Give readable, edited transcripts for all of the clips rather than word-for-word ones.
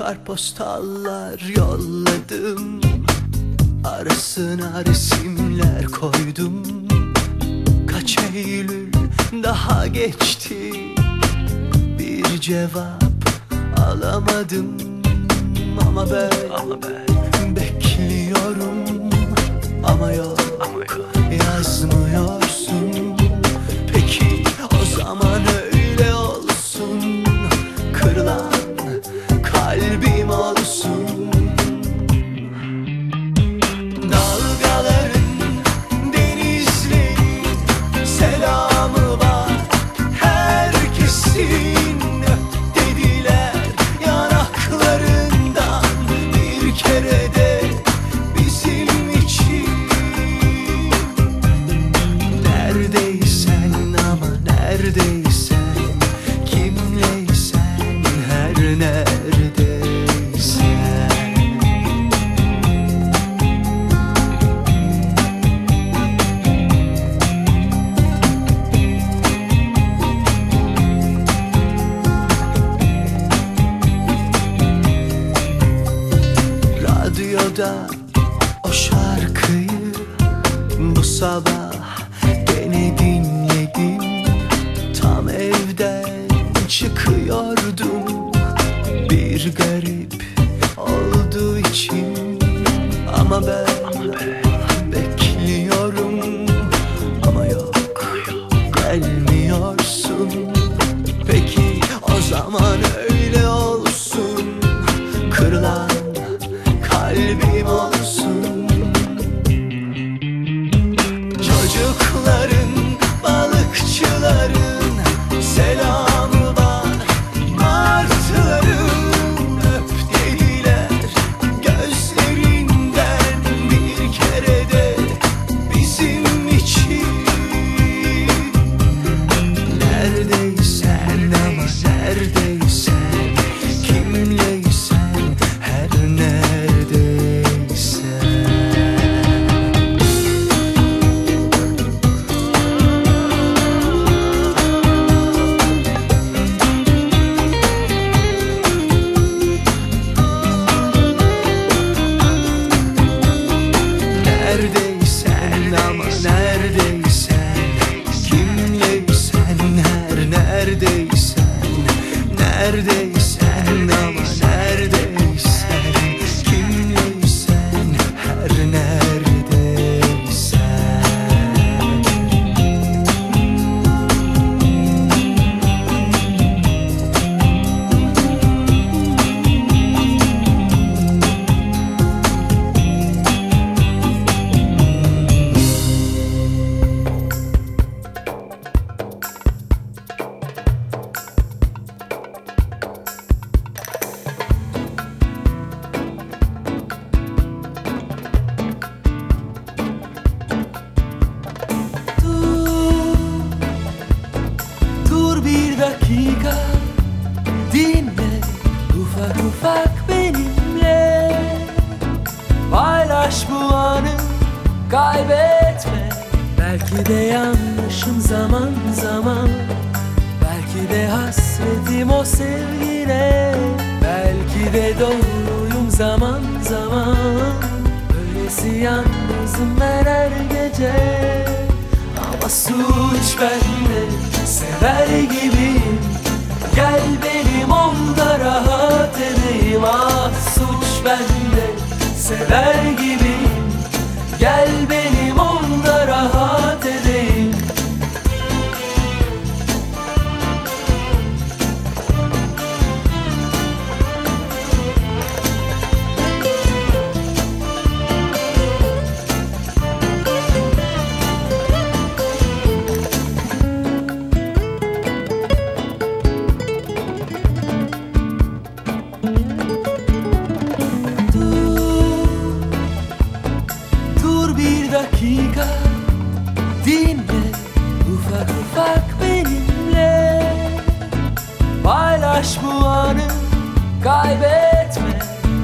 kartpostallar yolladım, arasına resimler koydum. Kaç Eylül daha geçti, bir cevap alamadım. Ama ben bekliyorum, ama yok yazmıyorsun. Peki o zaman öyle olsun, kırılan kalbim olsun. O şarkıyı bu sabah gene dinledim. Tam evden çıkıyordum, bir garip oldu içim. Ama ben bekliyorum, ama yok gelmiyorsun. Peki o zaman öyle olsun, kırılan kalbim olsun. Çocukların, balıkçıların selamı var. Martıların öp dediler, gözlerinden bir kere de bizim için. Neredeysen ama neredeysen, kimleysen her ne. Neredeysen ama neredeysen, kimleysen her kaybetme. Belki de yanlışım zaman zaman, belki de hasretim o sevgine, belki de doğruyum zaman zaman. Öylesi yalnızım ben her gece, ama suç bende, sever gibiyim. Gel benim ol da rahat edeyim. Ah suç bende, sever gibiyim. Gel benim onda rahat edeyim. Bu anı kaybetme.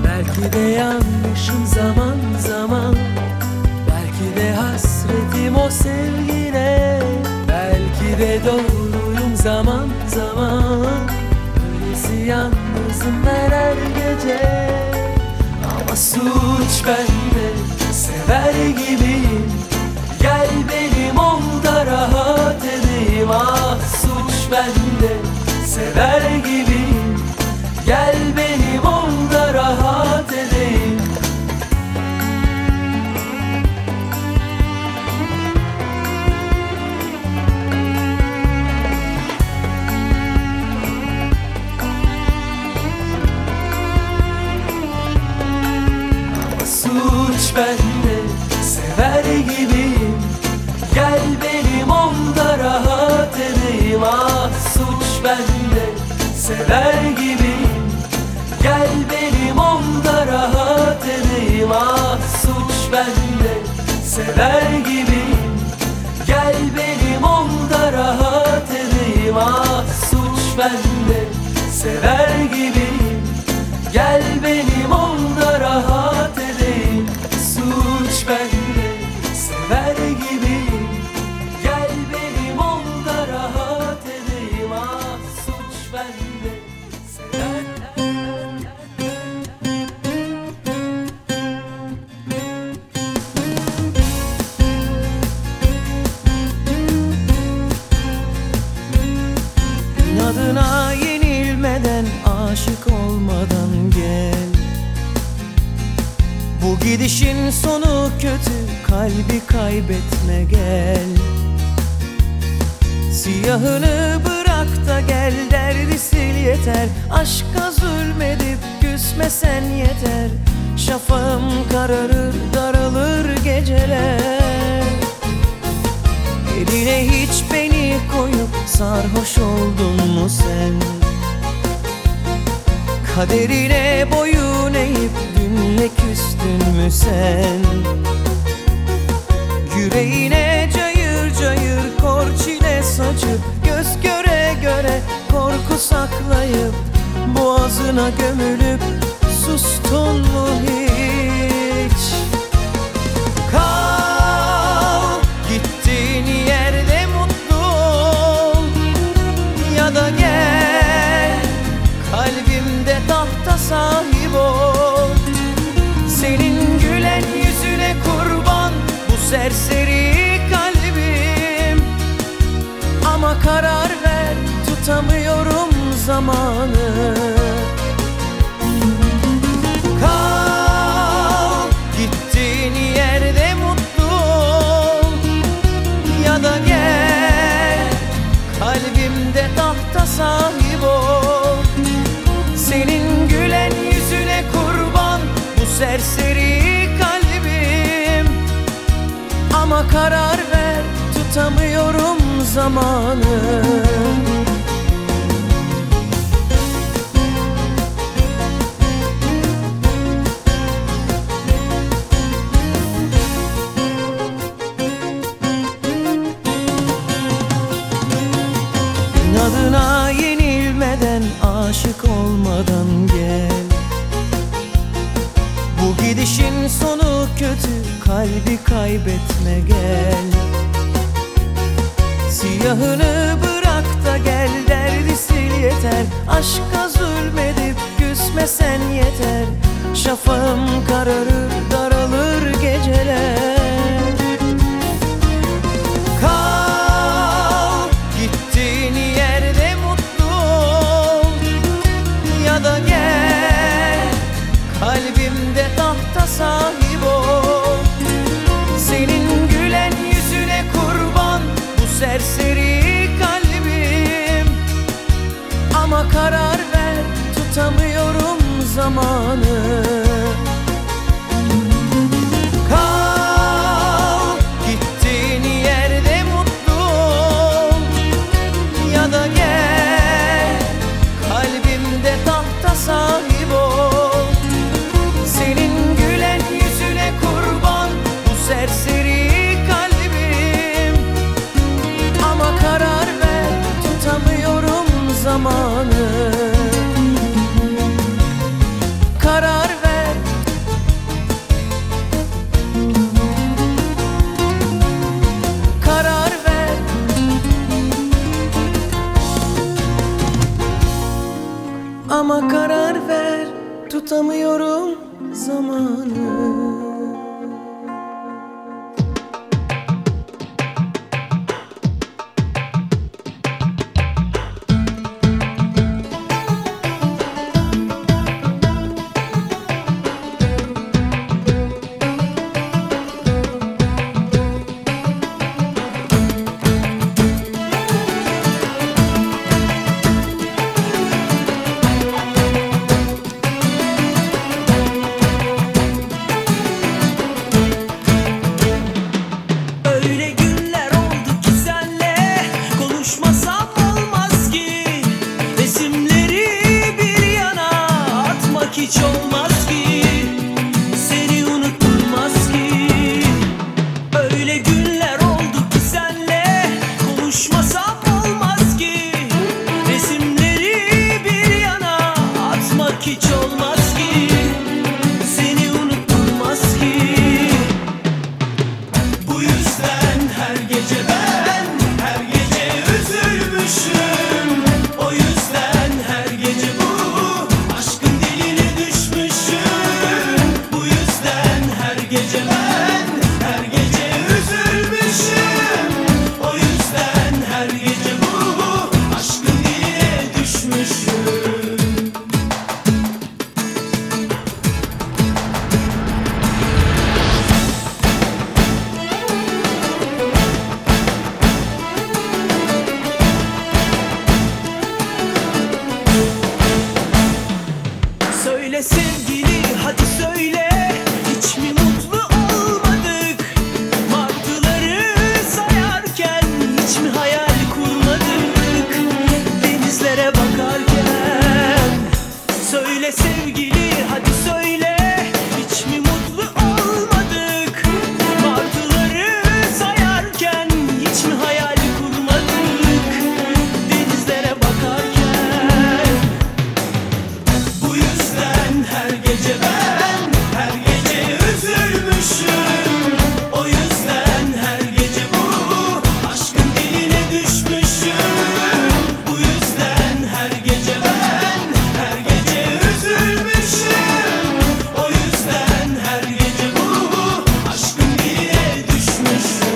Belki de yanlışım zaman zaman, belki de hasretim o sevgine, belki de doğruyum zaman zaman. Öylesi yalnızım ben her gece, suç bende, sever gibiyim. Gel benim ol da rahat edeyim. Ah suç bende, sever gibiyim. Gel benim ol da rahat edeyim. Suç bende, sever gibiyim. Gel benim ol da rahat edeyim. Ah suç bende, sever gibiyim. Gel benim ol da rahat edeyim. Ah suç bende, sever gibiyim. Gel benim ol da rahat edeyim. Ah suç bende, sever gibiyim. Gel benim ol da rahat edeyim. Suç bende, sever gibiyim. Gel benim ol da rahat edeyim. Ah suç bende, sever gibiyim. İnadına yenilmeden, aşık olmadan gel. Bu gidişin sonu kötü, kalbi kaybetme gel. Siyahını bırak da gel, derdi sil yeter. Aşka zulmedip küsmesen yeter. Şafağım kararır, daralır geceler. Eline hiç beni koyup sarhoş oldun mu sen? Kaderine boyun eğip dünle küstün mü sen? Yüreğine cayır cayır kor çile saçıp, göz göre göre korku saklayıp, boğazına gömülüp sustun mu hiç? Kal gittiğin yerde mutlu ol, ya da gel kalbimde tahta sahip ol. Senin gülen yüzüne kurban bu serseri kalbim. Ama karar ver, tutamıyorum zamanı. Kal gittiğin yerde mutlu ol, ya da gel kalbimde tahta sahip ol. Senin gülen yüzüne kurban bu serseri kalbim. Ama karar ver, tutamıyorum zamanı. İnadına yenilmeden, aşık olmadan gel. Bu gidişin sonu kötü, kalbi kaybetme gel. Siyahını bırak da gel, derdi sil yeter. Aşka zulmedip küsmesen yeter. Şafağım kararır, daralır geceler. Kal gittiğin yerde mutlu ol, ya da gel kalbimde tahta sahip ol. Senin gülen yüzüne kurban bu serseri kalbim. Ama karar ver, tutamıyorum zamanı. Kal gittiğin yerde mutlu ol, ya da gel kalbimde tahta sahip ol. Senin gülen yüzüne kurban bu serseri kalbim. Ama karar ver, tutamıyorum zamanı. Karar ver, karar ver. Ama karar ver, tutamıyorum zamanı. Hiç olmaz ki, seni unutulmaz ki. Öyle günler oldu ki senle konuşmasam olmaz ki. Resimleri bir yana atmak hiç olmaz ki, seni unutulmaz ki. Bu yüzden her gece ben, her gece üzülmüşüm. O yüzden her gece bu sevgili, hadi söyle, hiç mi mutlu olmadık? Martıları sayarken hiç mi hayal kurmadık? Denizlere bakarken. Söyle sevgili, hadi söyle, hiç mi mutlu olmadık? Martıları sayarken hiç mi hayal kurmadık? Denizlere bakarken. Bu yüzden her gece ben, her gece üzülmüşüm. O yüzden her gece bu aşkın diline düşmüşüm. Bu yüzden her gece ben, her gece üzülmüşüm. O yüzden her gece bu aşkın diline düşmüşüm.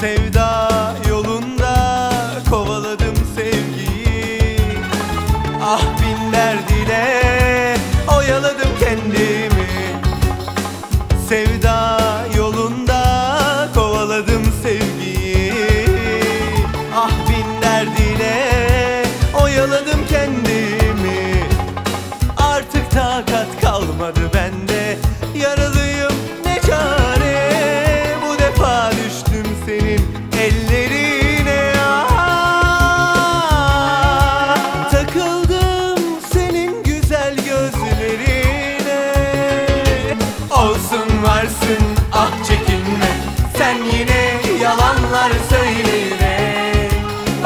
Sevda yolunda kovaladım sevgiyi. Ah bin derdine oyaladım kendimi. Sevda yolunda kovaladım sevgiyi. Ah bin derdine oyaladım kendimi. Artık takat kalmadı bende, yaralıyım ne çare. Bu defa düştüm senin ellerine, ah, takıldım.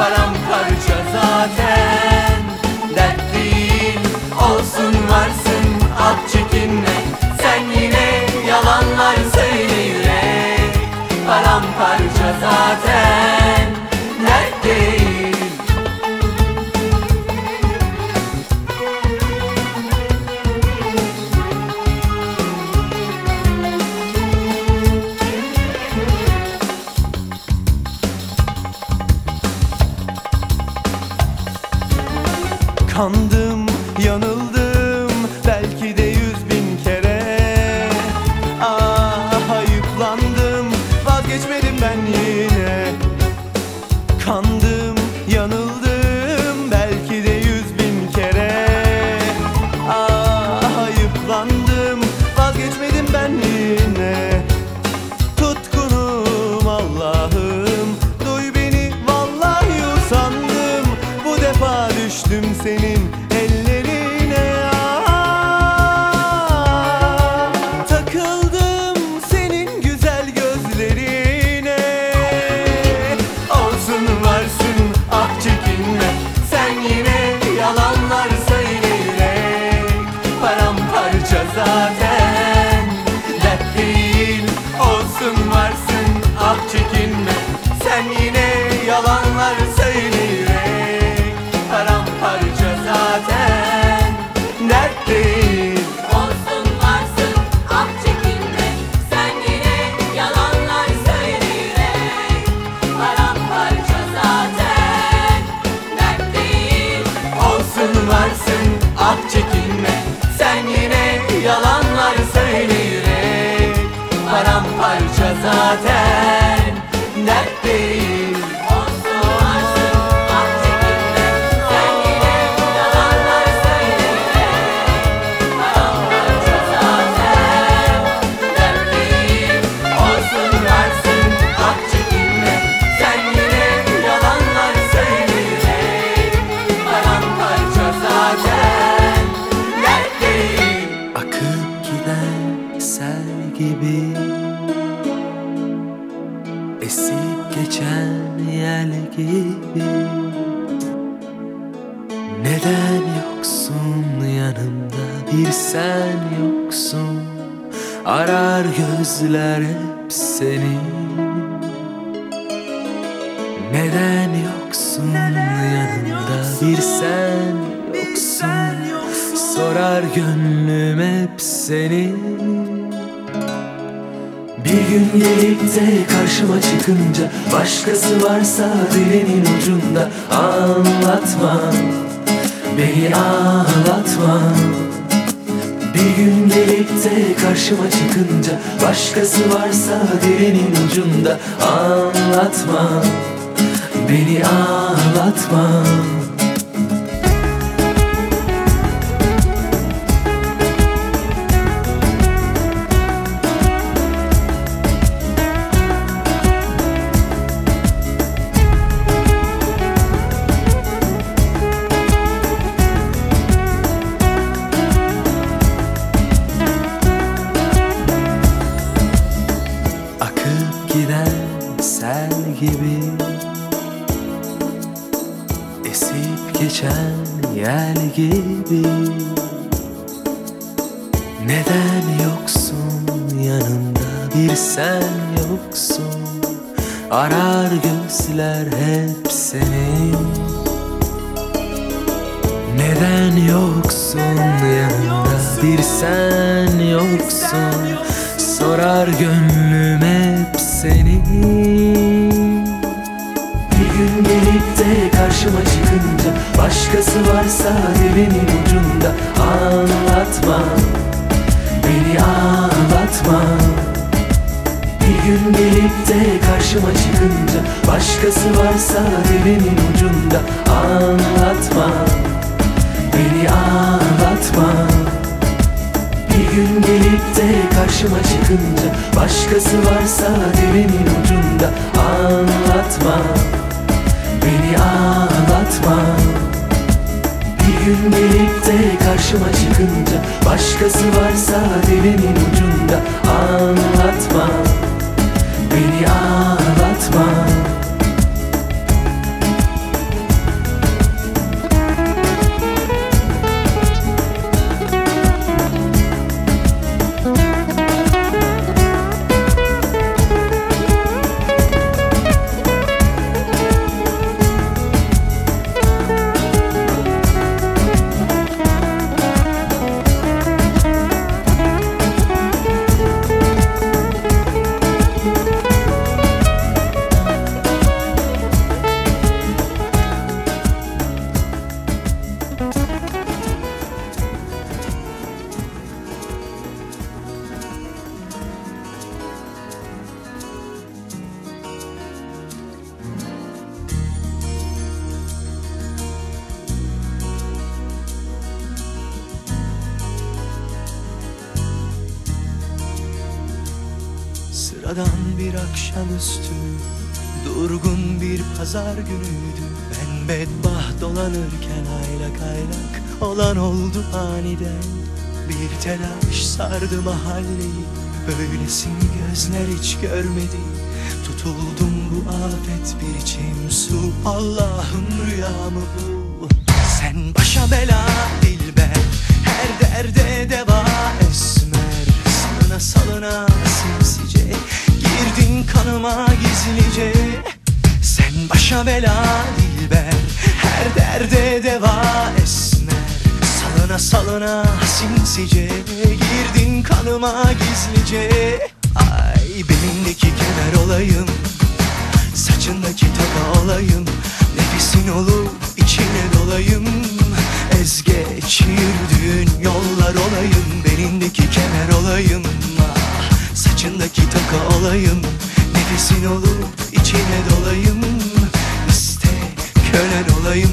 param parça zaten. Dert değil, olsun varsın, at çekinme. Sen yine yalanlar söyle yürek, param parça zaten. Dert değil. Kandım, yanıldım belki de 100.000 kere. Ah, ayıplandım, vazgeçmedim ben yine. Kandım, yanıldım belki de 100.000 kere. Ah, ayıplandım, vazgeçmedim ben yine. Tutkunum Allah'ım, duy beni vallahi usandım. Bu defa düştüm seni zaten. Dert değil, olsun varsın, af çekinme. Sen yine yalanlar söyle yürek, paramparça zaten. Dert değil, olsun varsın, af çekinme. Sen yine yalanlar söyle yürek, paramparça zaten. Dert değil, olsun varsın, af çekinme. Sen yine yalanlar söyle yürek, paramparça zaten. Dert değil, olsun varsın, af çekinme. Sen yine yalanlar söyle yürek, paramparça zaten. Dert değil, olsun varsın, af çekinme. Sen yine yalanlar söyle yürek, paramparça zaten. Akıp giden sel gibi, esip geçen yel gibi. Neden yoksun yanımda, bir sen yoksun. Arar gözler hep seni. Neden yoksun yanımda, bir sen yoksun. Sorar gönlüm hep seni. Bir gün gelip de karşıma çıkınca, başkası varsa dilinin ucunda. Anlatma, beni ağlatma. Bir gün gelip de karşıma çıkınca, başkası varsa dilinin ucunda. Anlatma, beni ağlatma. Sel gibi, esip geçen yel gibi. Neden yoksun yanımda, bir sen yoksun. Arar gözler hep seni. Neden yoksun yanımda, bir sen yoksun. Sorar gönlüm hep seni. Bir gün gelip de karşıma çıkınca, başkası varsa dilinin ucunda. Anlatma, beni ağlatma. Bir gün gelip de karşıma çıkınca, başkası varsa dilinin ucunda. Anlatma, beni ağlatma. Bir gün gelip de karşıma çıkınca, başkası varsa dilimin ucunda. Anlatma, beni ağlatma. Bir gün gelip de karşıma çıkınca, başkası varsa dilimin ucunda. Anlatma, beni ağlatma. Sıradan bir akşamüstü, durgun bir pazar günüydü. Ben bedbaht dolanırken aylak aylak olan oldu aniden. Bir telaş sardı mahalleyi, böylesini gözler hiç görmedi. Tutuldum bu afet, bir içim su, Allah'ım rüyamı bu. Sen başa bela dilber, her derde deva esmer. Salına salına sinsice girdin kanıma gizlice. Sen başa bela dilber, her derde deva esmer. Salına salına sinsice girdin kanıma gizlice. Ay belindeki kemer olayım, saçındaki taka olayım. Nefesin olup içine dolayım, ez geç yürüdüğün yollar olayım. Belindeki kemer olayım, saçındaki taka olayım. Nefesin olup içine dolayım, iste kölen olayım.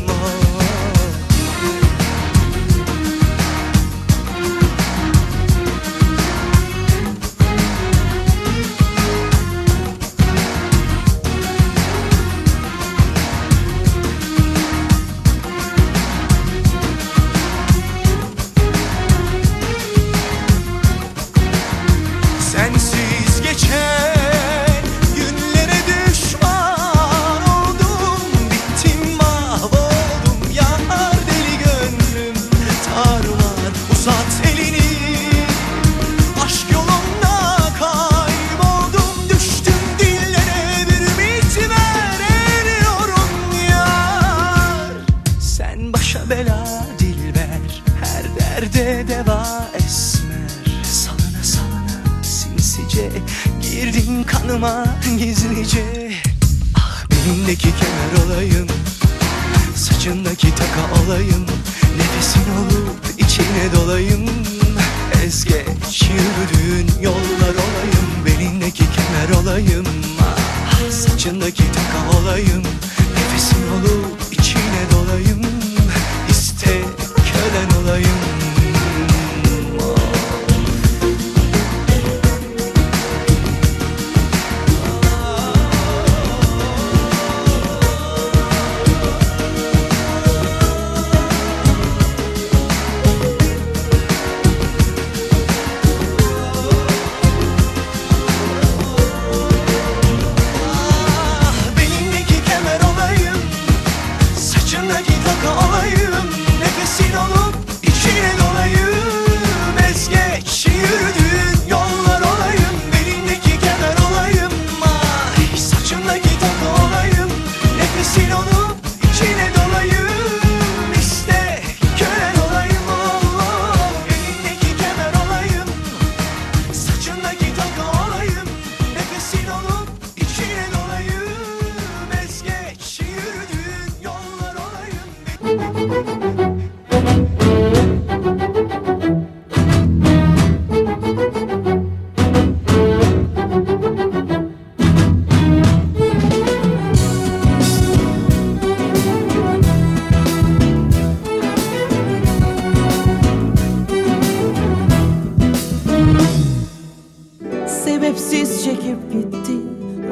Derde deva esmer, salına salına sinsice girdin kanıma gizlice. Ah benimdeki kemer olayım, saçındaki taka olayım. Nefesin olup içine dolayım, ez geç yürüdüğün yollar olayım. Benimdeki kemer olayım, ah saçındaki taka olayım. Nefesin olup içine dolayım, iste kölen olayım. Sebepsiz çekip gittin,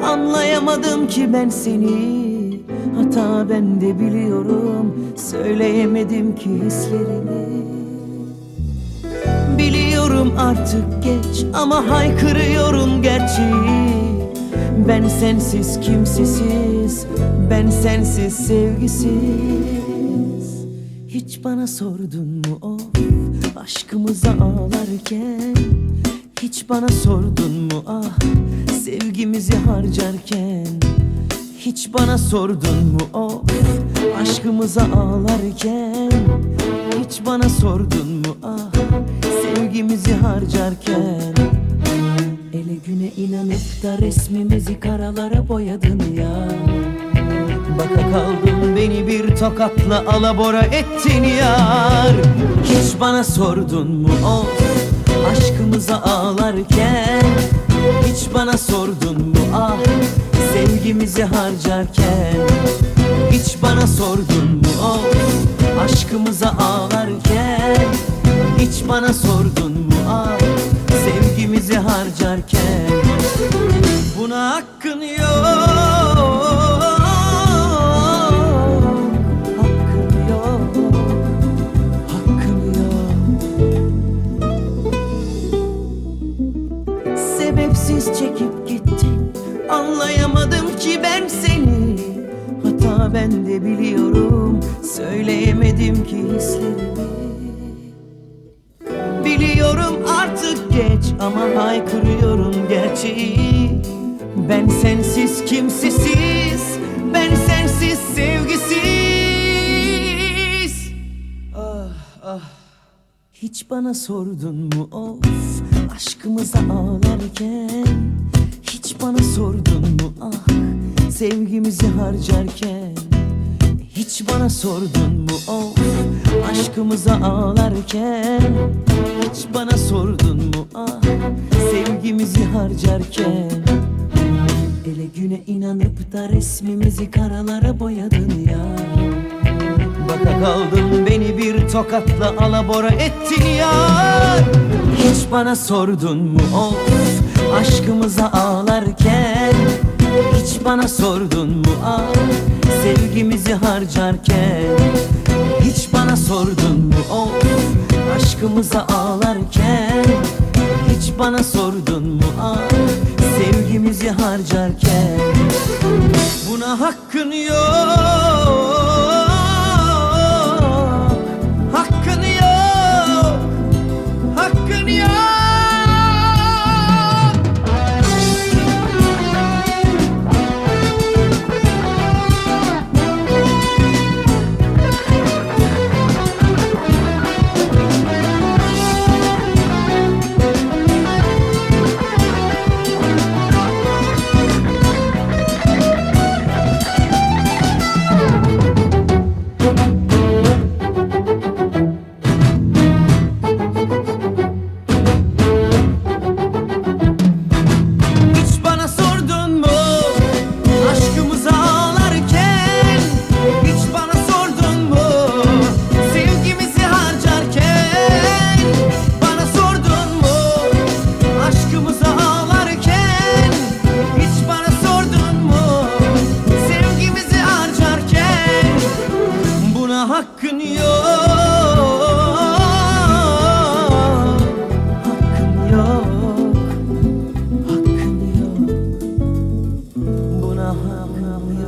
anlayamadım ki ben seni. Hata ben de biliyorum, söyleyemedim ki hislerini. Biliyorum artık geç ama haykırıyorum gerçeği. Ben sensiz kimsesiz, ben sensiz sevgisiz. Hiç bana sordun mu of aşkımıza ağlarken? Hiç bana sordun mu ah sevgimizi harcarken? Hiç bana sordun mu of aşkımıza ağlarken? Hiç bana sordun mu ah sevgimizi harcarken? Ele güne inanıp da resmimizi karalara boyadın ya. Baka kaldın beni bir tokatla alabora ettin yar. Hiç bana sordun mu of aşkımıza ağlarken? Hiç bana sordun mu ah sevgimizi harcarken? Hiç bana sordun mu o aşkımıza ağlarken? Hiç bana sordun mu ah sevgimizi harcarken? Bilmiyorum, söyleyemedim ki hislerimi. Biliyorum artık geç ama haykırıyorum gerçeği. Ben sensiz kimsesiz, ben sensiz sevgisiz. Ah ah. Hiç bana sordun mu of, aşkımıza ağlarken? Hiç bana sordun mu ah, sevgimizi harcarken? Hiç bana sordun mu of, aşkımıza ağlarken? Hiç bana sordun mu ah, sevgimizi harcarken? Ele güne inanıp da resmimizi karalara boyadın ya. Baka kaldım, beni bir tokatla alabora ettin ya. Hiç bana sordun mu of, aşkımıza ağlarken? Hiç bana sordun mu ah, sevgimizi harcarken? Hiç bana sordun mu of, aşkımıza ağlarken? Hiç bana sordun mu ah, sevgimizi harcarken? Buna hakkın yok, hakkın yok, hakkın yok. Hakkın yok, hakkın yok, hakkın yok. Buna hakkım yok.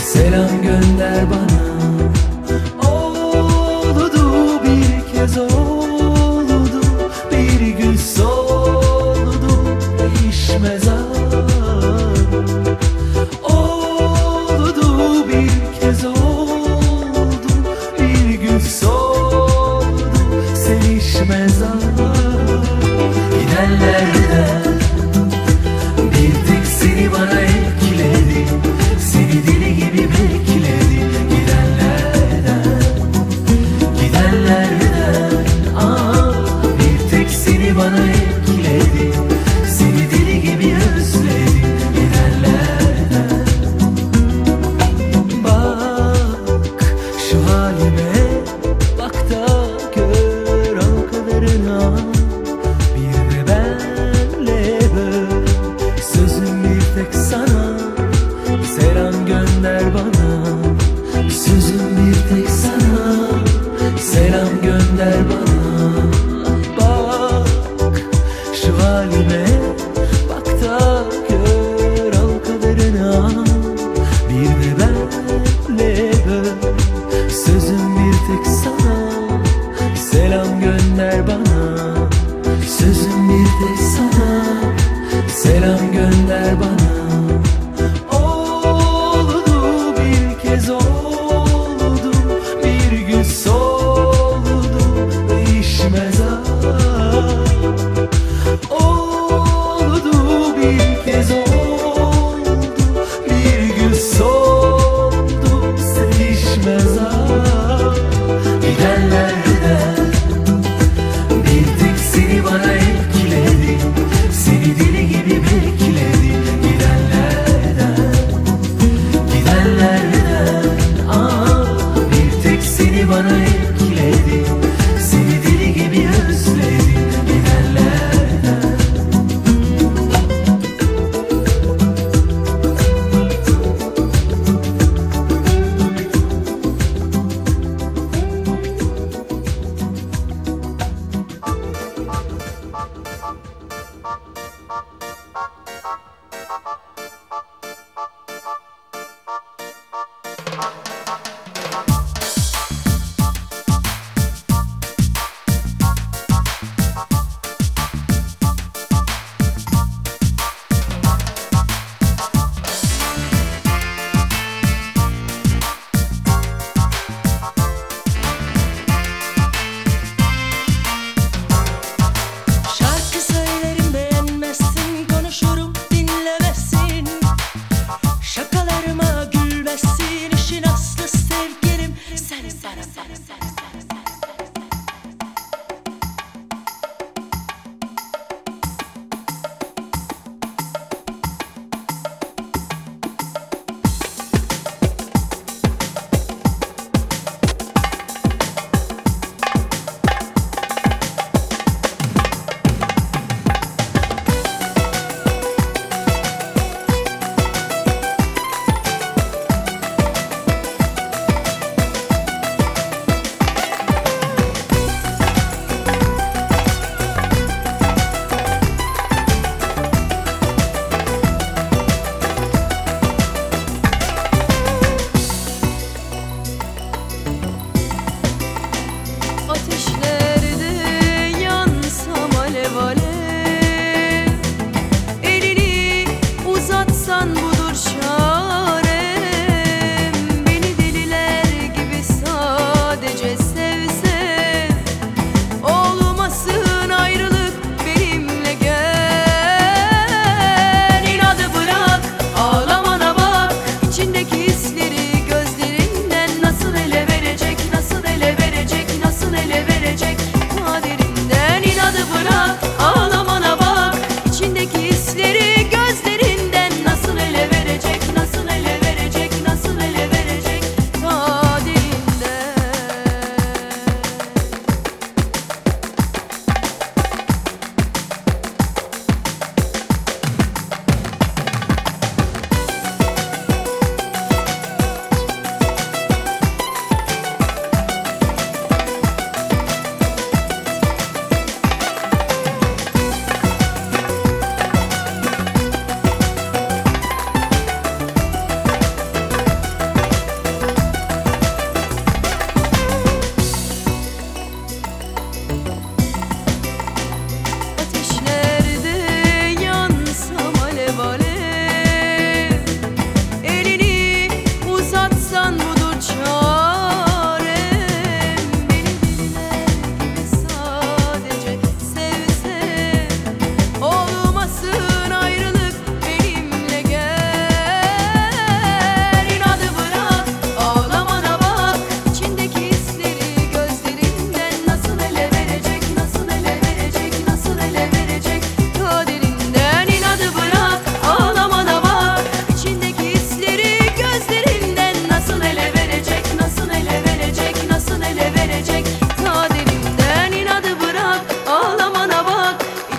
Selam gönder bana. Oldu bir kez oldu, bir gün soldu, değişmez ağır. Oldu bir kez oldu, bir gün soldu, sevişmez ağır. Gidenlerden bir tek seni bana etkiledi, seni deli gibi bekledi. Gidenlerden ah, bir tek seni bana etkiledi, seni deli gibi özledi. Gidenlerden bak şu halime, bak da gör al kadarına. Bir de benle böl, sözüm bir tek sana. Selam gönder bana, sözüm bir tek sana. Selam gönder bana, bak halime, bak da gör al kaderine. Bir de benle böl, sözüm bir tek sana. Selam gönder bana, sözüm bir tek sana. Selam gönder bana.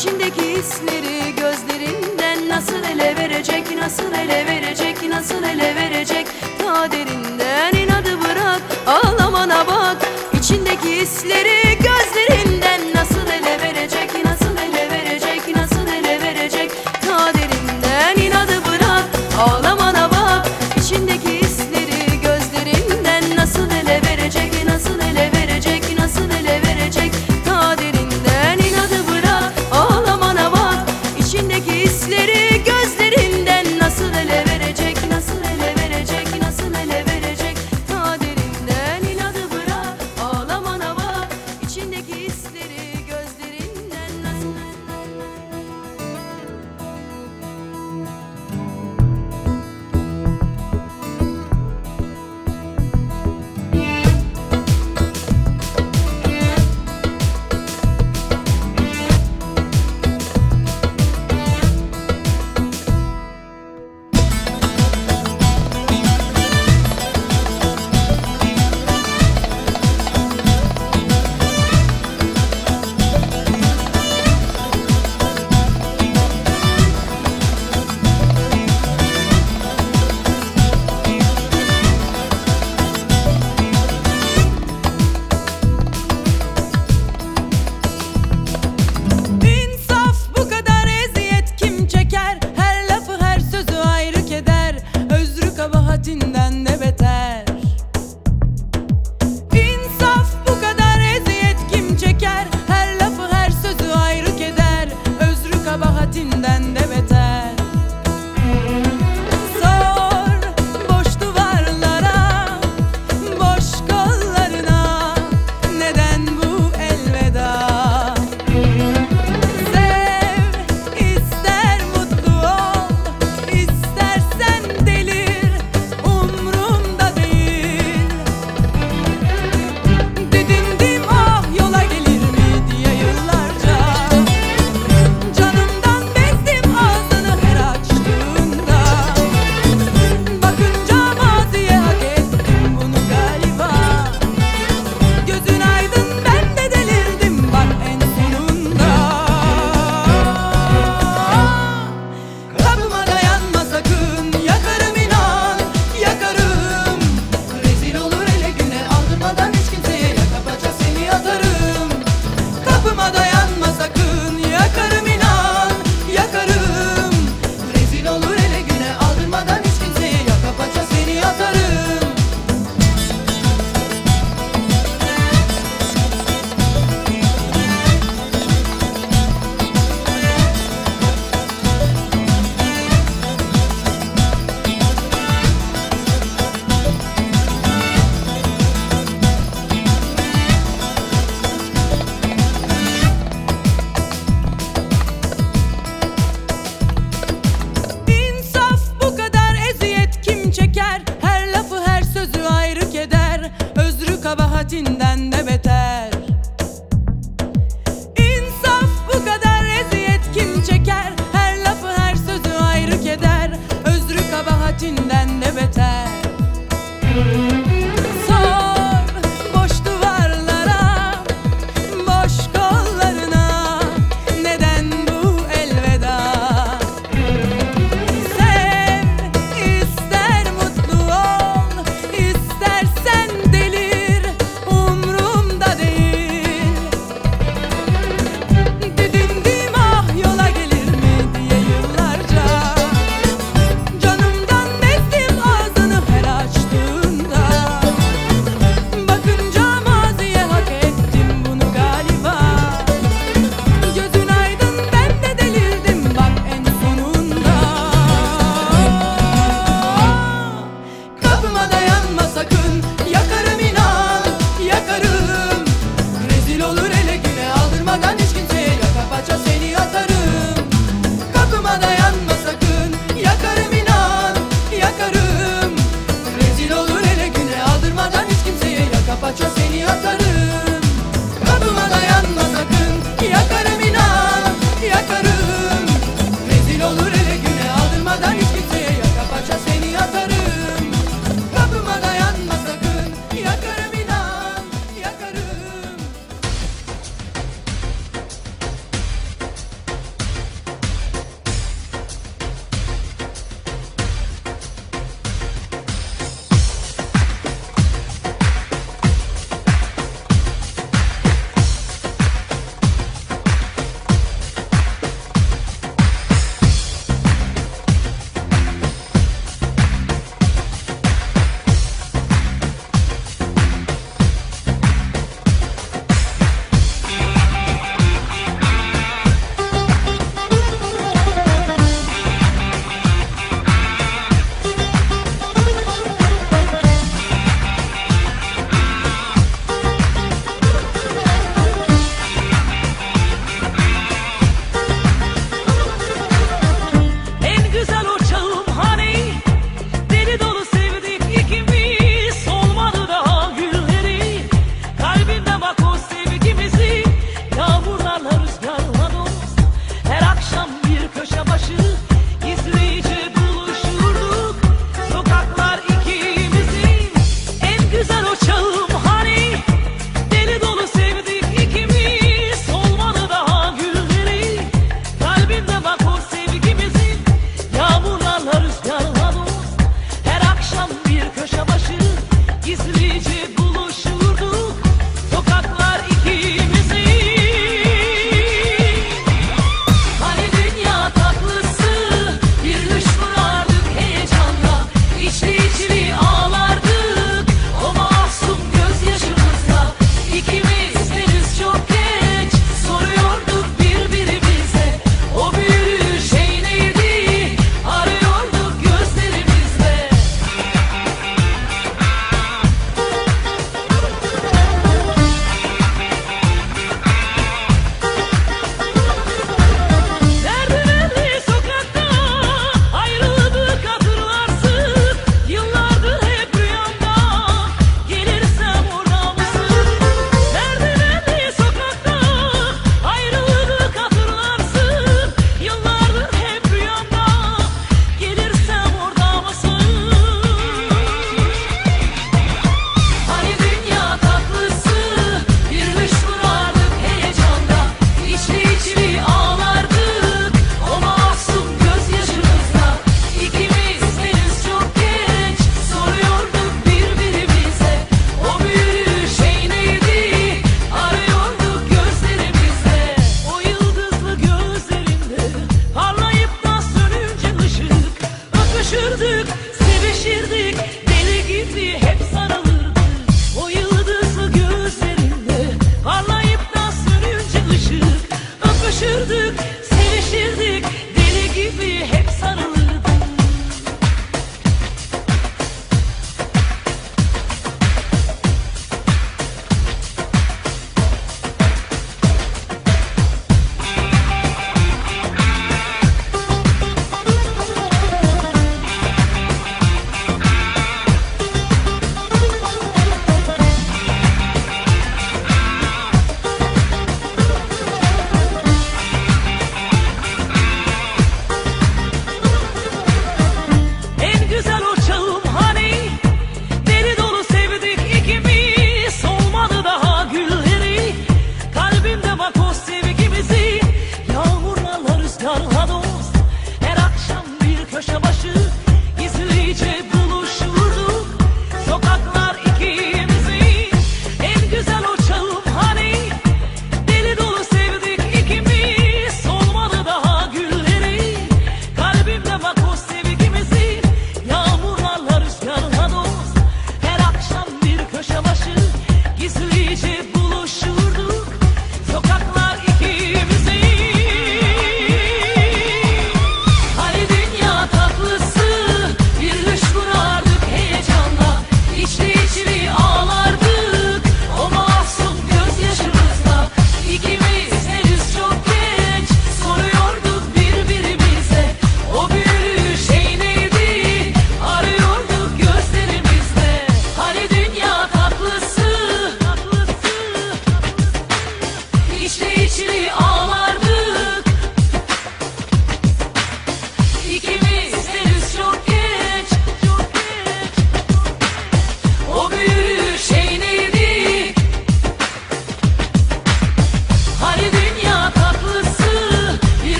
İçindeki hisleri gözlerinden nasıl ele verecek, nasıl ele verecek, nasıl ötesinden de beter. İnsaf, bu kadar eziyet kim çeker? Her lafı her sözü ayrı keder, özrü kabahatinden de beter. Sor boş duvarlara, boş kollarına, neden bu elveda? Sev, ister mutlu ol, istersen delir, umrumda.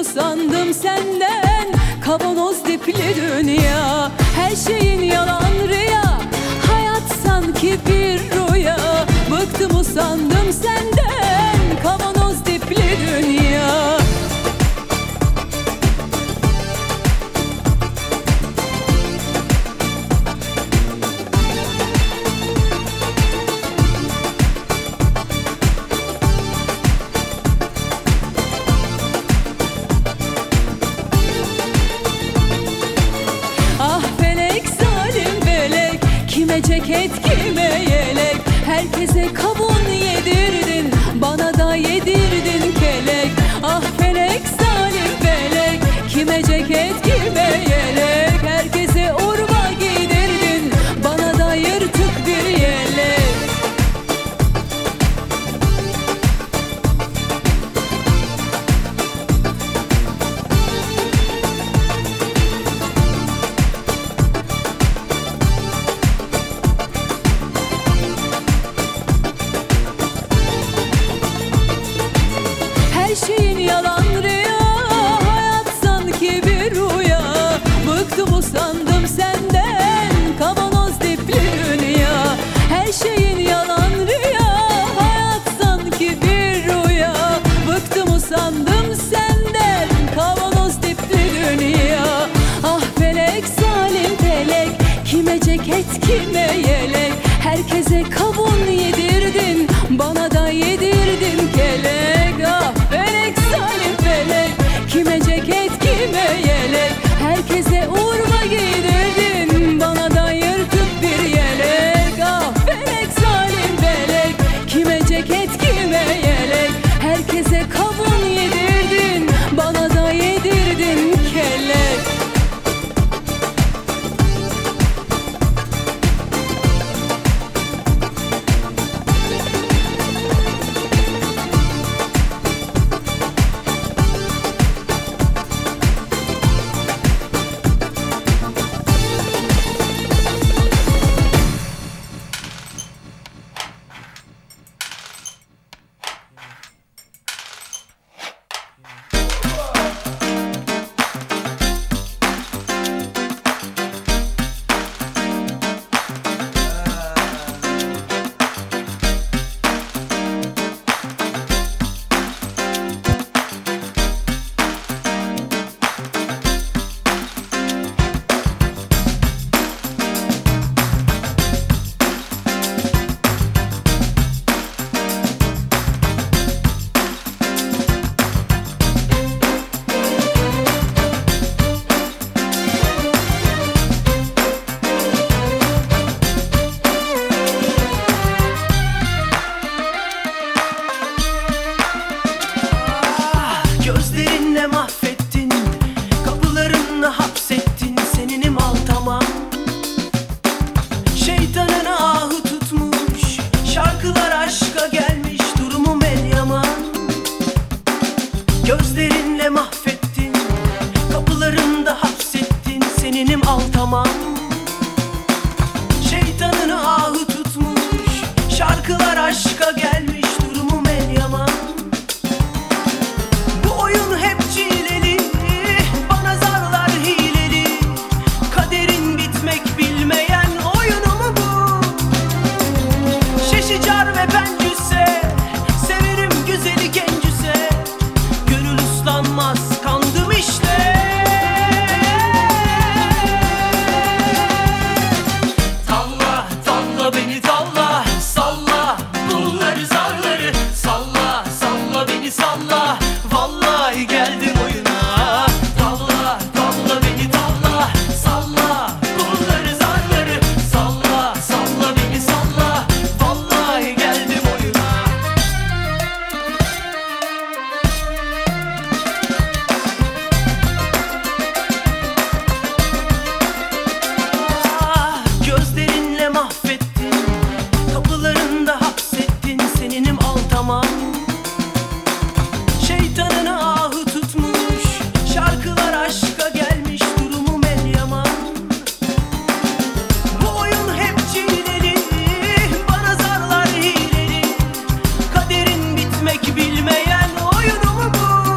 usandım senden. Kavanoz dipli dünya, her şeyin yalan rüya. Hayat sanki bir rüya. Bıktım usandım senden. Kavanoz dipli dünya. Ceket kime yelek, herkese kavun yedirdin, bana da yedirdin kelek. Ah felek zalim felek, kime ceket kime yelek, herkese urba giydirdin, bana da yırtık bir yelek. Usandım senden, kavanoz dipli dünya. Her şeyin yalan rüya, hayat sanki bir rüya. Bıktım usandım senden, kavanoz dipli dünya. Ah felek zalim felek, kime ceket kime yelek, herkese kavun yedirdin, bana da yedirdin kelek. Ah felek zalim felek, kime ceket kime yelek, herkese urma giydirdin, bana da yırtık bir yelek. Ah felek zalim felek, kime ceket kime yelek, herkese kavun yedirdin, bana da yedirdin kelek. Bilmeyen oyunu mu bu?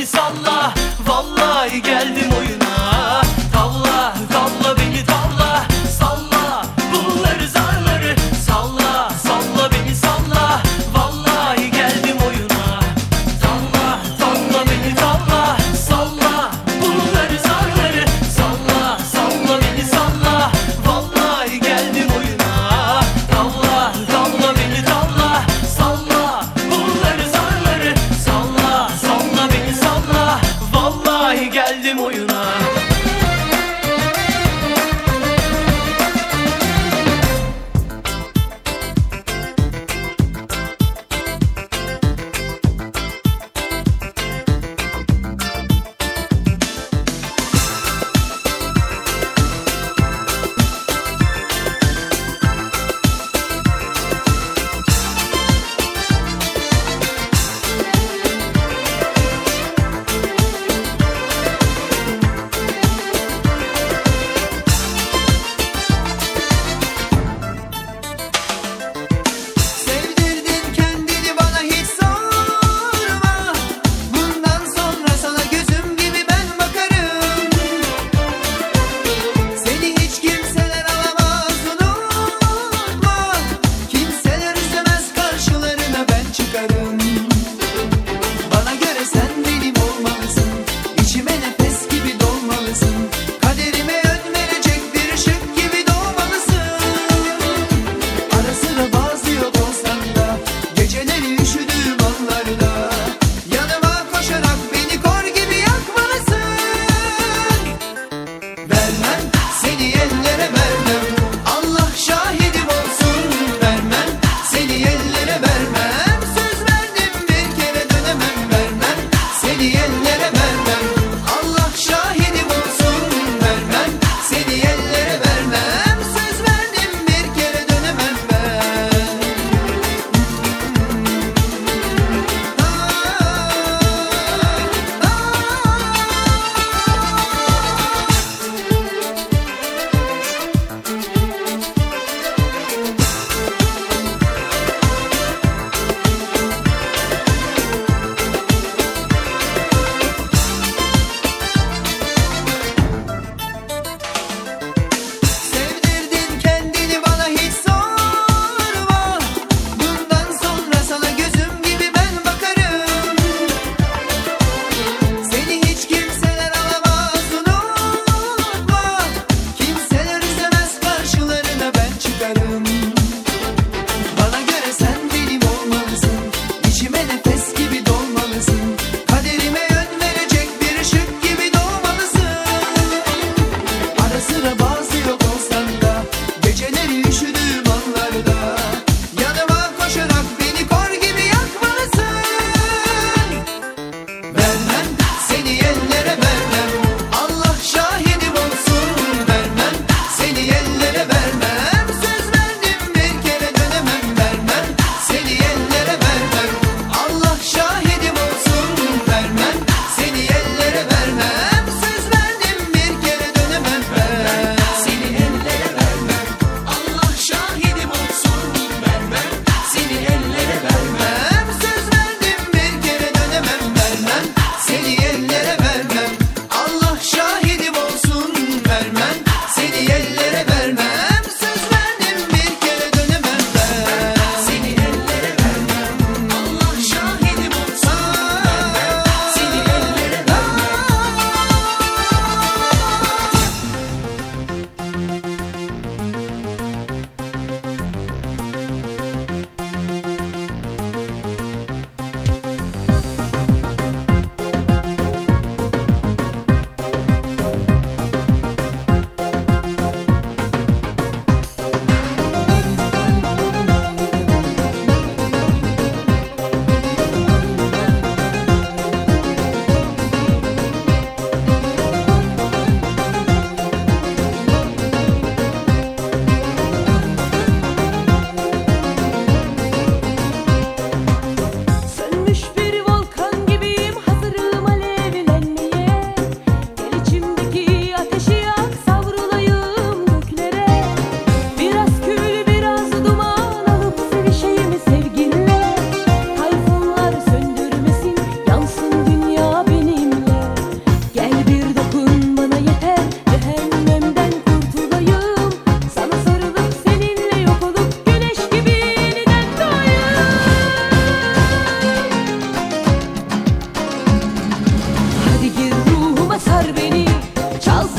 beni salla, vallahi geldim oyuna. Tavla, tavla beni tavla, salla bunları zarları. Salla, salla beni salla, vallahi geldim oyuna. Tavla, tavla beni tavla, salla bunları zarları. Salla, salla beni salla, vallahi geldim oyuna. Tavla, tavla beni tavla, salla bunları zarları. Salla, salla beni salla, vallahi geldim oyuna.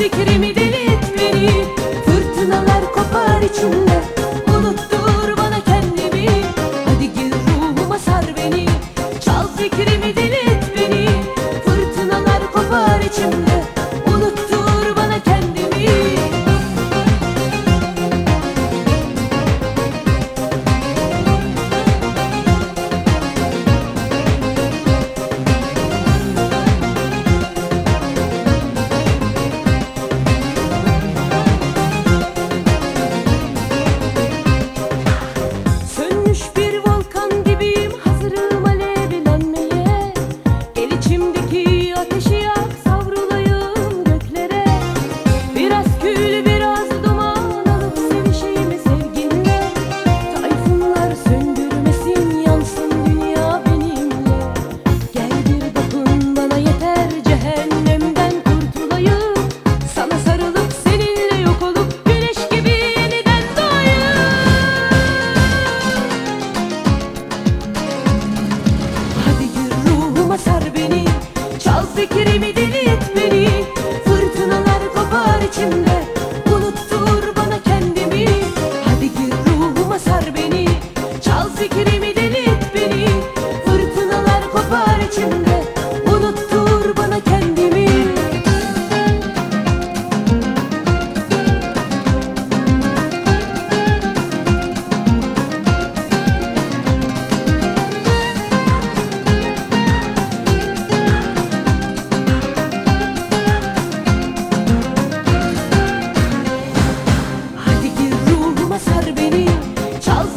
fikrimi deli et beni. Fırtınalar kopar içimde, unuttur bana kendimi. Hadi gir ruhuma sar beni, çal fikrimi deli et beni. Fırtınalar kopar içimde, unuttur bana kendimi.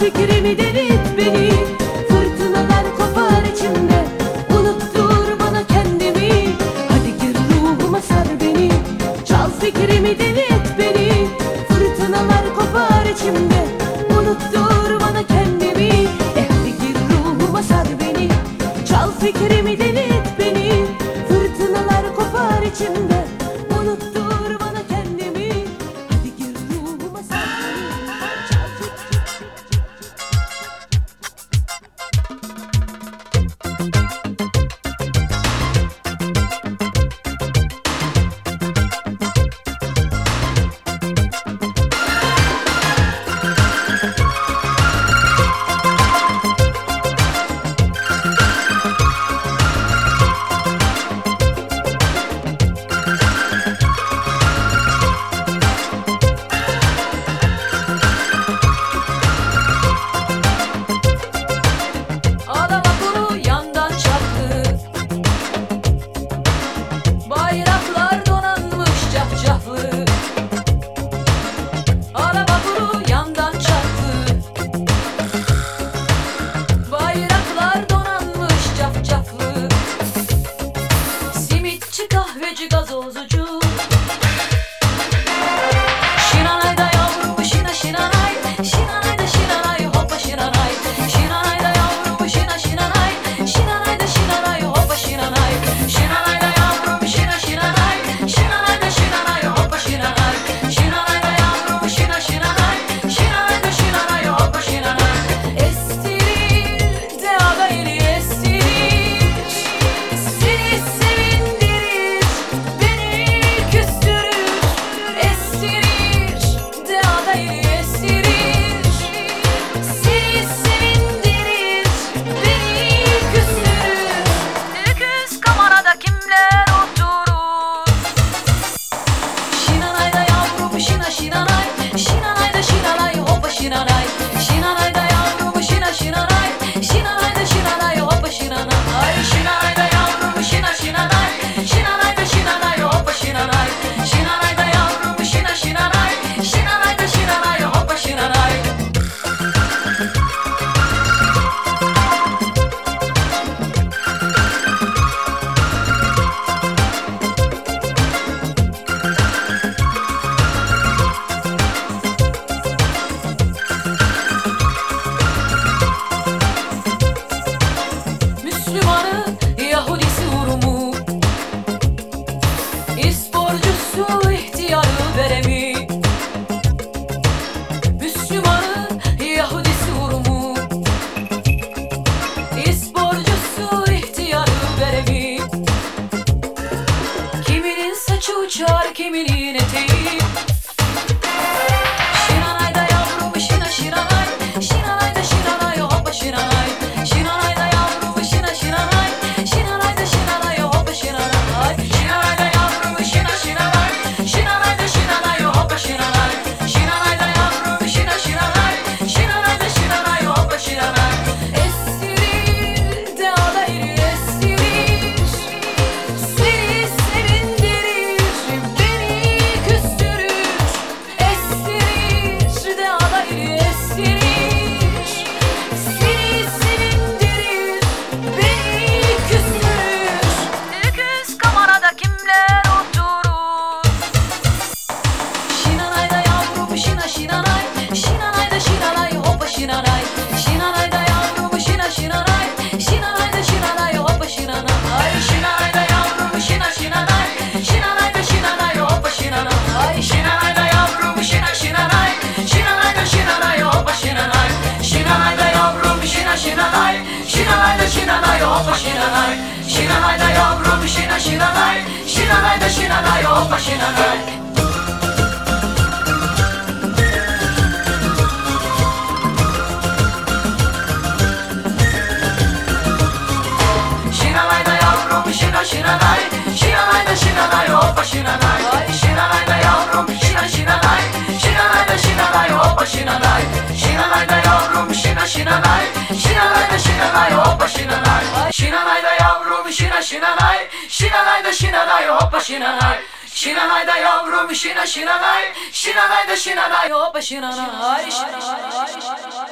Fikrimi deli et beni, fırtınalar kopar içimde, unuttur bana kendimi. Hadi gir ruhuma sar beni, çal fikrimi deli et beni. Fırtınalar kopar içimde, unuttur bana kendimi. Fikrimi deli et beni, fırtınalar kopar içimde, unuttur bana kendimi. Hadi gir ruhuma sar beni, çal fikrimi deli et beni. Fırtınalar kopar içimde, unuttur bana kendimi. Hadi gir ruhuma sar beni, çal fikrimi deli et beni. Fırtınalar kopar içimde, unuttur bana kendimi. Hadi gir ruhuma sar beni, çal fikrimi. Beni Uçu uçar kiminin eteği. Şiranayda yavrumu şina şiranay, şiranayda şiranay o hoppa şiranay, şiranayda yavrumu şina şiranay, şiranayda şiranay o hoppa şiranay, şiranayda yavrumu şina şiranay, şiranayda şiranay o hoppa şiranay, şiranayda yavrumu şina şiranay, şiranayda şiranay o hoppa şiranay. Esirir dağda erir esirir, seni sevindirir beni küstürür. Esirir dağda erir esirir, seni sevindirir beni küstürür. Öküz kamerada kimler oturur? Şinanayda yavrum şina şinanay, şinanayda şinanay hoppa şinanay, şinanayda yavrum şina şinanay, şinanayda şinanay hoppa şinanay, şinanayda yavrum şina şinanay, şinanayda şinanay hoppa şinanay, şinanayda yavrum şina şinanay, şinanayda şinanay hoppa şinanay, şinanayda yavrum şina şinanay, şinanayda şinanay hoppa şinanay, şinanayda yavrum şina şinanay, şinanayda şinanay hoppa şinanay. Şinalayda yavrum şina şinanay, şinalayda şinanay hoppa şinanay, şinalayda yavrum şina şinanay, şinalayda şinanay hoppa şinanay, şinalayda yavrum şina şinanay, şinalayda şinanay hoppa şinanay, şinalayda yavrum şina şinanay, şinalayda şinanay hoppa şinanay, şinalayda yavrum şina şinanay, şinalayda şinanay hoppa şinanay.